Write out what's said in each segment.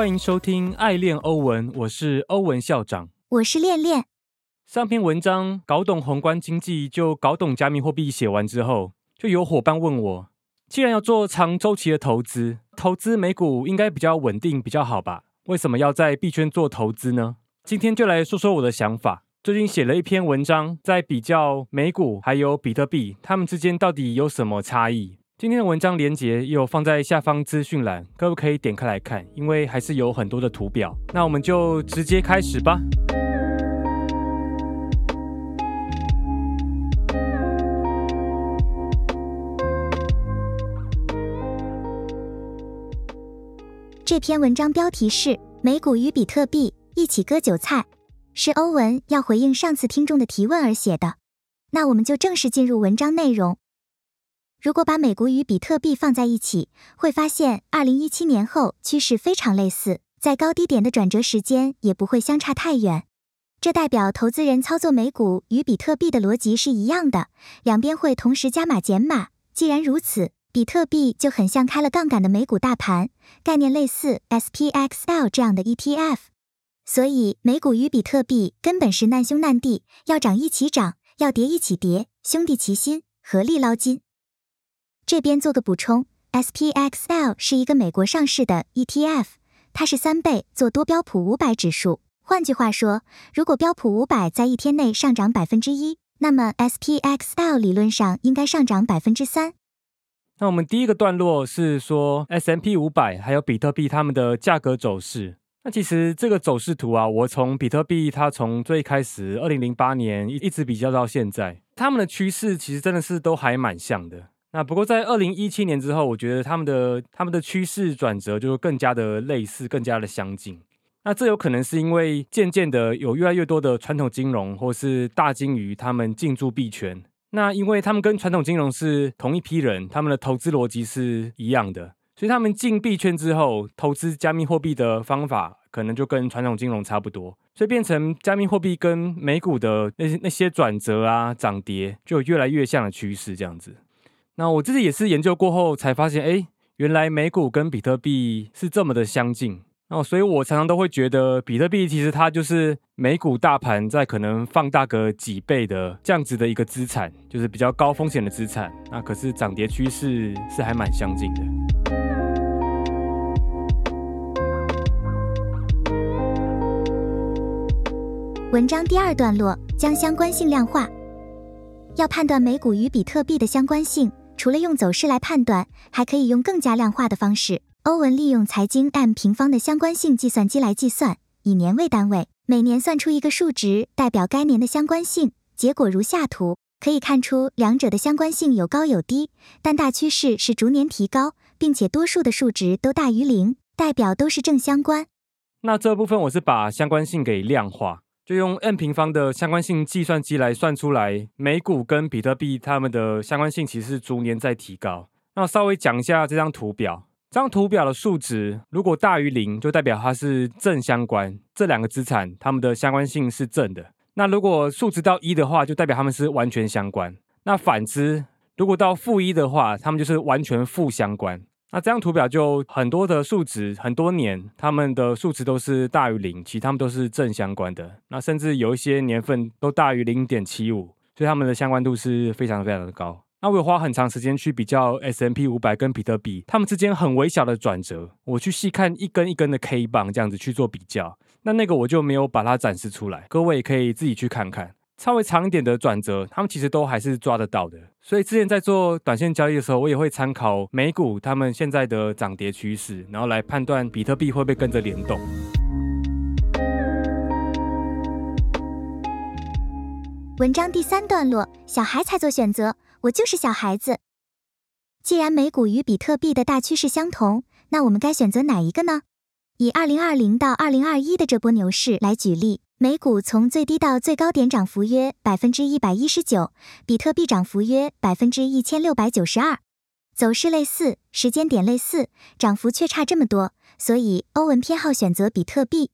欢迎收听爱恋欧文，我是欧文校长。我是恋恋。上篇文章搞懂宏观经济就搞懂加密货币写完之后，就有伙伴问我，既然要做长周期的投资，投资美股应该比较稳定比较好吧，为什么要在币圈做投资呢？今天就来说说我的想法。最近写了一篇文章，在比较美股还有比特币它们之间到底有什么差异。今天的文章连结也有放在下方资讯栏，各位可以点开来看，因为还是有很多的图表。那我们就直接开始吧。这篇文章标题是美股与比特币一起割韭菜，是欧文要回应上次听众的提问而写的。那我们就正式进入文章内容。如果把美股与比特币放在一起，会发现2017年后趋势非常类似，在高低点的转折时间也不会相差太远。这代表投资人操作美股与比特币的逻辑是一样的，两边会同时加码减码。既然如此，比特币就很像开了杠杆的美股大盘，概念类似 SPXL 这样的 ETF。 所以美股与比特币根本是难兄难弟，要涨一起涨，要跌一起跌，兄弟齐心，合力捞金。这边做个补充， SPXL 是一个美国上市的 ETF， 它是3倍做多标普500指数。换句话说，如果标普500在一天内上涨 1%， 那么 SPXL 理论上应该上涨 3%。那我们第一个段落是说 S&P 500 还有比特币它们的价格走势。那其实这个走势图啊，我从比特币它从最开始2008年一直比较到现在，它们的趋势其实真的是都还蛮像的。那不过在2017年之后，我觉得它们的趋势转折就更加的类似，更加的相近。那这有可能是因为渐渐的有越来越多的传统金融或是大金鱼它们进驻币圈，那因为他们跟传统金融是同一批人，他们的投资逻辑是一样的，所以他们进币圈之后投资加密货币的方法可能就跟传统金融差不多，所以变成加密货币跟美股的那些转折啊涨跌就有越来越像的趋势这样子。那我自己也是研究过后才发现，原来美股跟比特币是这么的相近。所以我常常都会觉得比特币其实它就是美股大盘在可能放大个几倍的这样子的一个资产，就是比较高风险的资产，那可是涨跌趋势是还蛮相近的。文章第二段落将相关性量化。要判断美股与比特币的相关性，除了用走势来判断，还可以用更加量化的方式。欧文利用财经 M 平方的相关性计算机来计算，以年为单位，每年算出一个数值代表该年的相关性，结果如下图。可以看出两者的相关性有高有低，但大趋势是逐年提高，并且多数的数值都大于0，代表都是正相关。那这部分我是把相关性给量化，就用 M 平方的相关性计算机来算出来，美股跟比特币它们的相关性其实是逐年在提高。那我稍微讲一下这张图表，这张图表的数值如果大于0，就代表它是正相关，这两个资产它们的相关性是正的。那如果数值到1的话，就代表它们是完全相关。那反之，如果到-1的话，它们就是完全负相关。那这张图表就很多的数值，很多年它们的数值都是大于0，其实它们都是正相关的。那甚至有一些年份都大于 0.75， 所以它们的相关度是非常非常的高。那我有花很长时间去比较 S&P 500跟比特币它们之间很微小的转折，我去细看一根一根的 K 棒这样子去做比较，那个我就没有把它展示出来，各位也可以自己去看看。稍微长一点的转折它们其实都还是抓得到的，所以之前在做短线交易的时候，我也会参考美股它们现在的涨跌趋势，然后来判断比特币会不会跟着联动。文章第三段落，小孩才做选择，我就是小孩子。既然美股与比特币的大趋势相同，那我们该选择哪一个呢？以2020到2021的这波牛市来举例，美股从最低到最高点涨幅约 119%， 比特币涨幅约 1692%。 走势类似，时间点类似，涨幅却差这么多，所以欧文偏好选择比特币。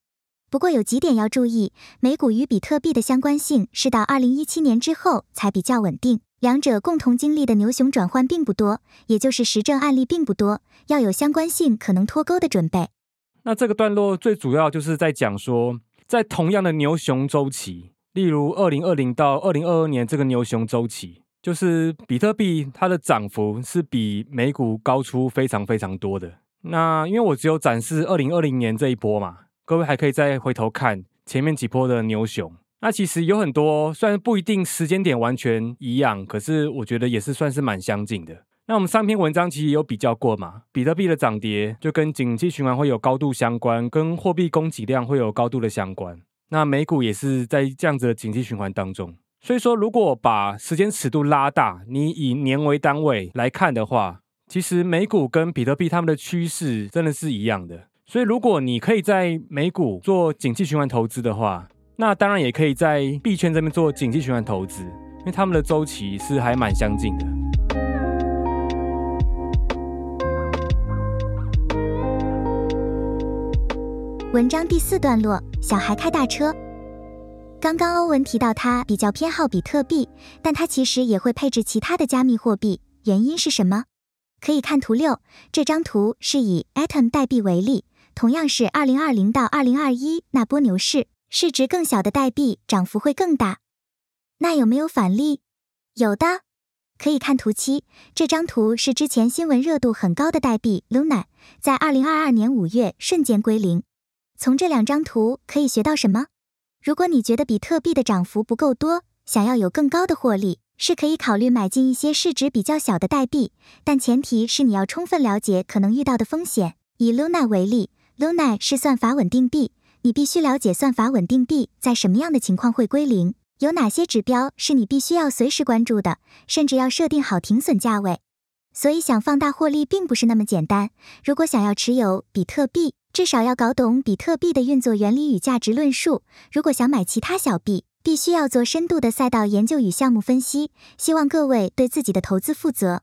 不过有几点要注意，美股与比特币的相关性是到2017年之后才比较稳定。两者共同经历的牛熊转换并不多，也就是实证案例并不多，要有相关性可能脱钩的准备。那这个段落最主要就是在讲说，在同样的牛熊周期，例如2020到2022年这个牛熊周期，就是比特币它的涨幅是比美股高出非常非常多的。那因为我只有展示2020年这一波嘛，各位还可以再回头看前面几波的牛熊。那其实有很多，虽然不一定时间点完全一样，可是我觉得也是算是蛮相近的。那我们上篇文章其实有比较过嘛，比特币的涨跌就跟景气循环会有高度相关，跟货币供给量会有高度的相关。那美股也是在这样子的景气循环当中。所以说如果把时间尺度拉大，你以年为单位来看的话，其实美股跟比特币他们的趋势真的是一样的。所以如果你可以在美股做景气循环投资的话，那当然也可以在币圈这边做景气循环投资，因为他们的周期是还蛮相近的。文章第4段落，小孩开大车。刚刚欧文提到他比较偏好比特币，但他其实也会配置其他的加密货币，原因是什么？可以看图6，这张图是以 Atom 代币为例，同样是2020到2021那波牛市，市值更小的代币涨幅会更大。那有没有反例？有的。可以看图7，这张图是之前新闻热度很高的代币 Luna， 在2022年5月瞬间归零。从这两张图可以学到什么？如果你觉得比特币的涨幅不够多，想要有更高的获利，是可以考虑买进一些市值比较小的代币，但前提是你要充分了解可能遇到的风险。以 Luna 为例， Luna 是算法稳定币，你必须了解算法稳定币在什么样的情况会归零，有哪些指标是你必须要随时关注的，甚至要设定好停损价位。所以想放大获利并不是那么简单，如果想要持有比特币，至少要搞懂比特币的运作原理与价值论述。如果想买其他小币，必须要做深度的赛道研究与项目分析。希望各位对自己的投资负责。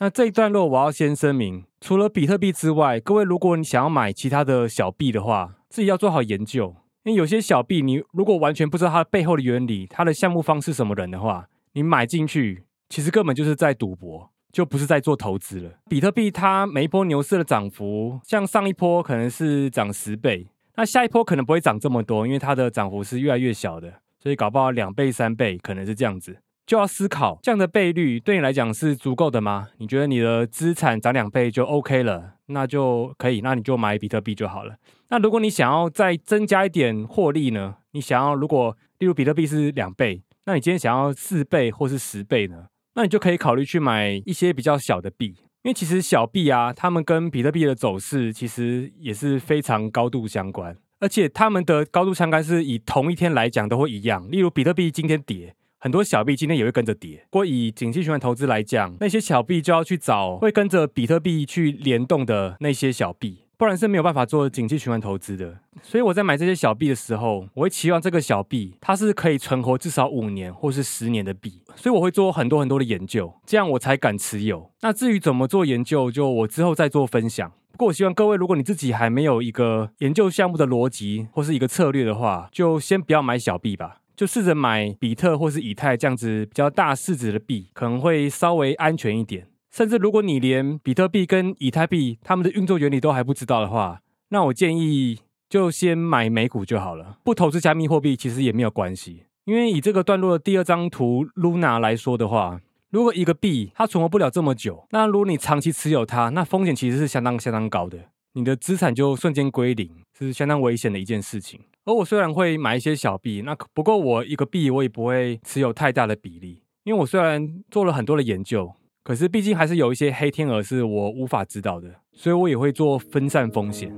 那这一段落我要先声明，除了比特币之外，各位如果你想要买其他的小币的话，自己要做好研究。因为有些小币你如果完全不知道它背后的原理，它的项目方是什么人的话，你买进去其实根本就是在赌博，就不是在做投资了。比特币它每一波牛市的涨幅，像上一波可能是涨10倍，那下一波可能不会涨这么多，因为它的涨幅是越来越小的，所以搞不好2倍3倍可能是这样子。就要思考这样的倍率对你来讲是足够的吗？你觉得你的资产涨2倍就 OK 了，那就可以，那你就买比特币就好了。那如果你想要再增加一点获利呢，你想要如果例如比特币是2倍，那你今天想要4倍或是10倍呢，那你就可以考虑去买一些比较小的币，因为其实小币啊，它们跟比特币的走势其实也是非常高度相关，而且它们的高度相关是以同一天来讲都会一样。例如比特币今天跌，很多小币今天也会跟着跌。不过以景气循环投资来讲，那些小币就要去找会跟着比特币去联动的那些小币，不然是没有办法做景气循环投资的。所以我在买这些小币的时候，我会期望这个小币它是可以存活至少5年或是10年的币，所以我会做很多的研究，这样我才敢持有。那至于怎么做研究，就我之后再做分享。不过我希望各位，如果你自己还没有一个研究项目的逻辑或是一个策略的话，就先不要买小币吧，就试着买比特或是以太这样子比较大市值的币，可能会稍微安全一点。甚至如果你连比特币跟以太币它们的运作原理都还不知道的话，那我建议就先买美股就好了，不投资加密货币其实也没有关系。因为以这个段落的第2张图 Luna 来说的话，如果一个币它存活不了这么久，那如果你长期持有它，那风险其实是相当高的，你的资产就瞬间归零，是相当危险的一件事情。而我虽然会买一些小币，那不过我一个币我也不会持有太大的比例，因为我虽然做了很多的研究，可是毕竟还是有一些黑天鹅是我无法知道的，所以我也会做分散风险。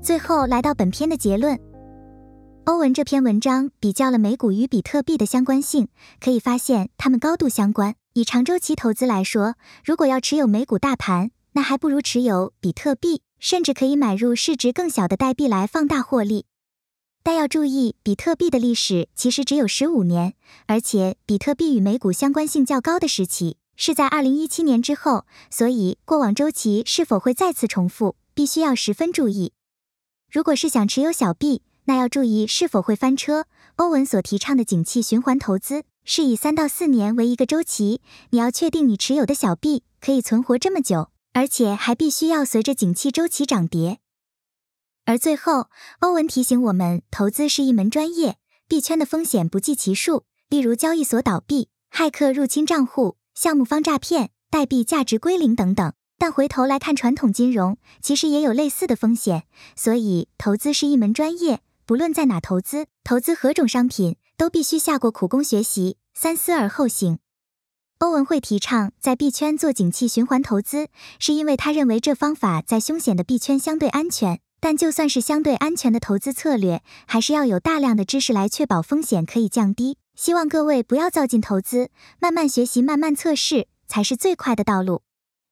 最后来到本篇的结论，欧文这篇文章比较了美股与比特币的相关性，可以发现它们高度相关。以长周期投资来说，如果要持有美股大盘，那还不如持有比特币，甚至可以买入市值更小的代币来放大获利。但要注意，比特币的历史其实只有15年，而且比特币与美股相关性较高的时期是在2017年之后，所以过往周期是否会再次重复，必须要十分注意。如果是想持有小币，那要注意是否会翻车。欧文所提倡的景气循环投资是以3到4年为一个周期，你要确定你持有的小币可以存活这么久，而且还必须要随着景气周期涨跌。而最后，欧文提醒我们，投资是一门专业，币圈的风险不计其数，例如交易所倒闭、骇客入侵账户、项目方诈骗、代币价值归零等等。但回头来看，传统金融其实也有类似的风险，所以投资是一门专业，不论在哪投资，投资何种商品，都必须下过苦功学习，三思而后行。欧文会提倡在币圈做景气循环投资，是因为他认为这方法在凶险的币圈相对安全。但就算是相对安全的投资策略，还是要有大量的知识来确保风险可以降低。希望各位不要躁进投资，慢慢学习，慢慢测试，才是最快的道路。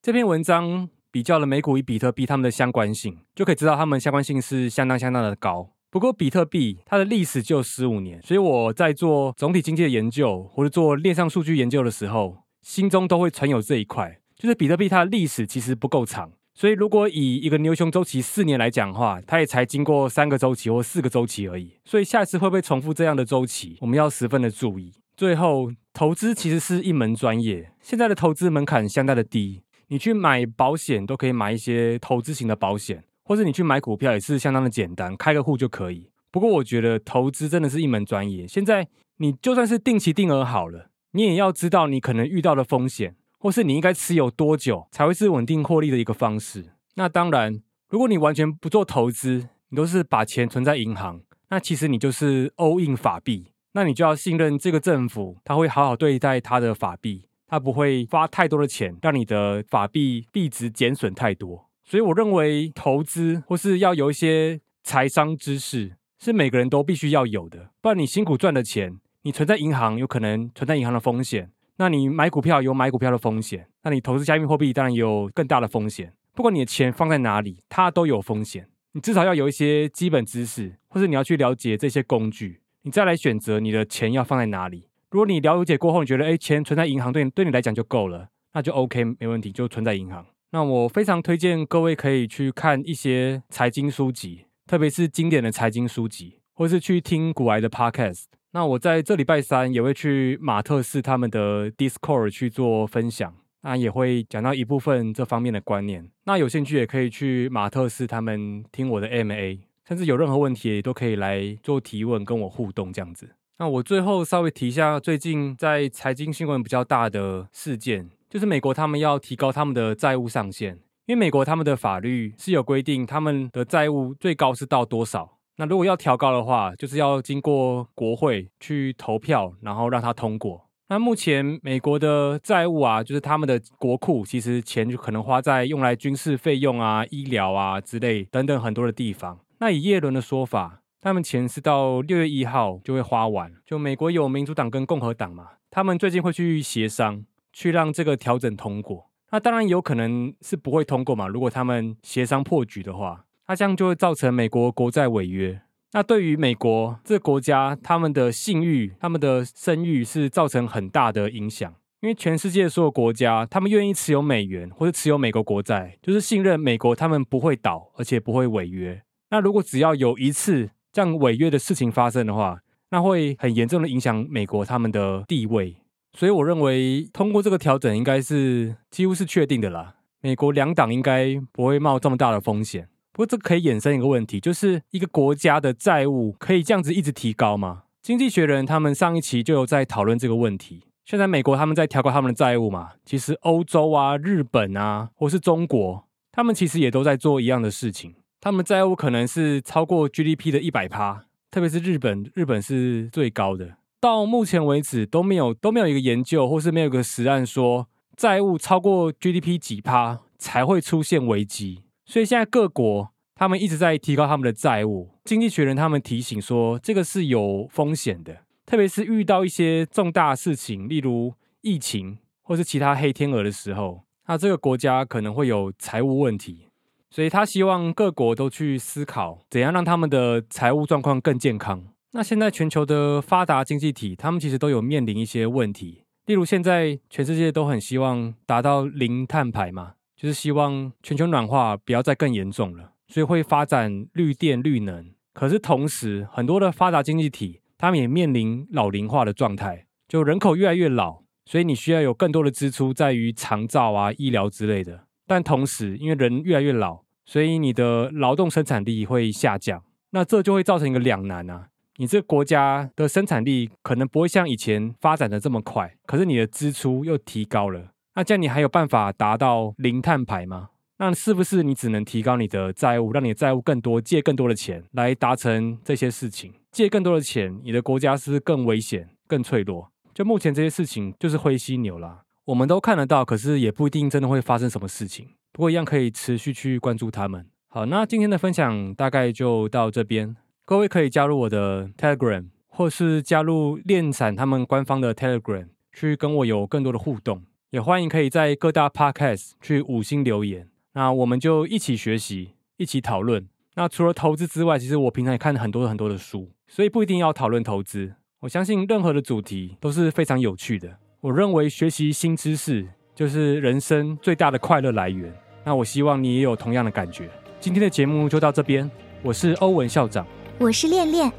这篇文章比较了美股与比特币它们的相关性，就可以知道它们相关性是相当的高。不过比特币它的历史就15年，所以我在做总体经济的研究或者做链上数据研究的时候，心中都会存有这一块，就是比特币它的历史其实不够长。所以如果以一个牛熊周期4年来讲的话，它也才经过3个周期或4个周期而已，所以下次会不会重复这样的周期，我们要十分的注意。最后，投资其实是一门专业，现在的投资门槛相当的低，你去买保险都可以买一些投资型的保险，或是你去买股票也是相当的简单，开个户就可以。不过我觉得投资真的是一门专业，现在你就算是定期定额好了，你也要知道你可能遇到的风险，或是你应该持有多久才会是稳定获利的一个方式。那当然，如果你完全不做投资，你都是把钱存在银行，那其实你就是 all in 法币，那你就要信任这个政府，他会好好对待他的法币，他不会发太多的钱让你的法币币值减损太多。所以我认为投资或是要有一些财商知识，是每个人都必须要有的，不然你辛苦赚的钱你存在银行，有可能存在银行的风险，那你买股票有买股票的风险，那你投资加密货币当然有更大的风险。不管你的钱放在哪里，它都有风险，你至少要有一些基本知识，或是你要去了解这些工具，你再来选择你的钱要放在哪里。如果你了解过后你觉得钱存在银行对你来讲就够了，那就 OK， 没问题，就存在银行。那我非常推荐各位可以去看一些财经书籍，特别是经典的财经书籍，或是去听股癌的 podcast。那我在这礼拜3也会去马特氏他们的 Discord 去做分享，那也会讲到一部分这方面的观念，那有兴趣也可以去马特氏他们听我的 MA， 甚至有任何问题也都可以来做提问跟我互动这样子。那我最后稍微提一下最近在财经新闻比较大的事件，就是美国他们要提高他们的债务上限，因为美国他们的法律是有规定他们的债务最高是到多少，那如果要调高的话，就是要经过国会去投票，然后让它通过。那目前美国的债务啊，就是他们的国库，其实钱就可能花在用来军事费用啊、医疗啊之类等等很多的地方。那以耶伦的说法，他们钱是到6月1号就会花完。就美国有民主党跟共和党嘛，他们最近会去协商，去让这个调整通过。那当然有可能是不会通过嘛，如果他们协商破局的话。那这样就会造成美国国债违约，那对于美国这个国家，他们的信誉、他们的声誉是造成很大的影响。因为全世界所有国家，他们愿意持有美元或者持有美国国债，就是信任美国他们不会倒，而且不会违约。那如果只要有一次这样违约的事情发生的话，那会很严重的影响美国他们的地位。所以我认为通过这个调整应该是几乎是确定的啦，美国两党应该不会冒这么大的风险。不过这可以衍生一个问题，就是一个国家的债务可以这样子一直提高吗？经济学人他们上一期就有在讨论这个问题。现在美国他们在调高他们的债务嘛，其实欧洲啊、日本啊或是中国，他们其实也都在做一样的事情，他们债务可能是超过 GDP 的 100%， 特别是日本是最高的。到目前为止都没有一个研究或是没有一个实案说债务超过 GDP 几%才会出现危机，所以现在各国他们一直在提高他们的债务。经济学人他们提醒说这个是有风险的，特别是遇到一些重大事情，例如疫情或是其他黑天鹅的时候，那这个国家可能会有财务问题，所以他希望各国都去思考怎样让他们的财务状况更健康。那现在全球的发达经济体，他们其实都有面临一些问题，例如现在全世界都很希望达到零碳排嘛，就是希望全球暖化不要再更严重了，所以会发展绿电绿能。可是同时很多的发达经济体他们也面临老龄化的状态，就人口越来越老，所以你需要有更多的支出在于长照啊、医疗之类的。但同时因为人越来越老，所以你的劳动生产力会下降，那这就会造成一个两难啊。你这个国家的生产力可能不会像以前发展的这么快，可是你的支出又提高了，那这样你还有办法达到零碳排吗？那是不是你只能提高你的债务，让你的债务更多，借更多的钱来达成这些事情？借更多的钱，你的国家是不是更危险更脆弱？就目前这些事情就是灰犀牛啦，我们都看得到，可是也不一定真的会发生什么事情，不过一样可以持续去关注他们。好，那今天的分享大概就到这边，各位可以加入我的 Telegram 或是加入链闪他们官方的 Telegram 去跟我有更多的互动，也欢迎可以在各大 Podcast 去5星留言，那我们就一起学习，一起讨论。那除了投资之外，其实我平常也看很多的书，所以不一定要讨论投资，我相信任何的主题都是非常有趣的。我认为学习新知识就是人生最大的快乐来源，那我希望你也有同样的感觉。今天的节目就到这边，我是欧文校长，我是恋恋，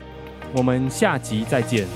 我们下集再见。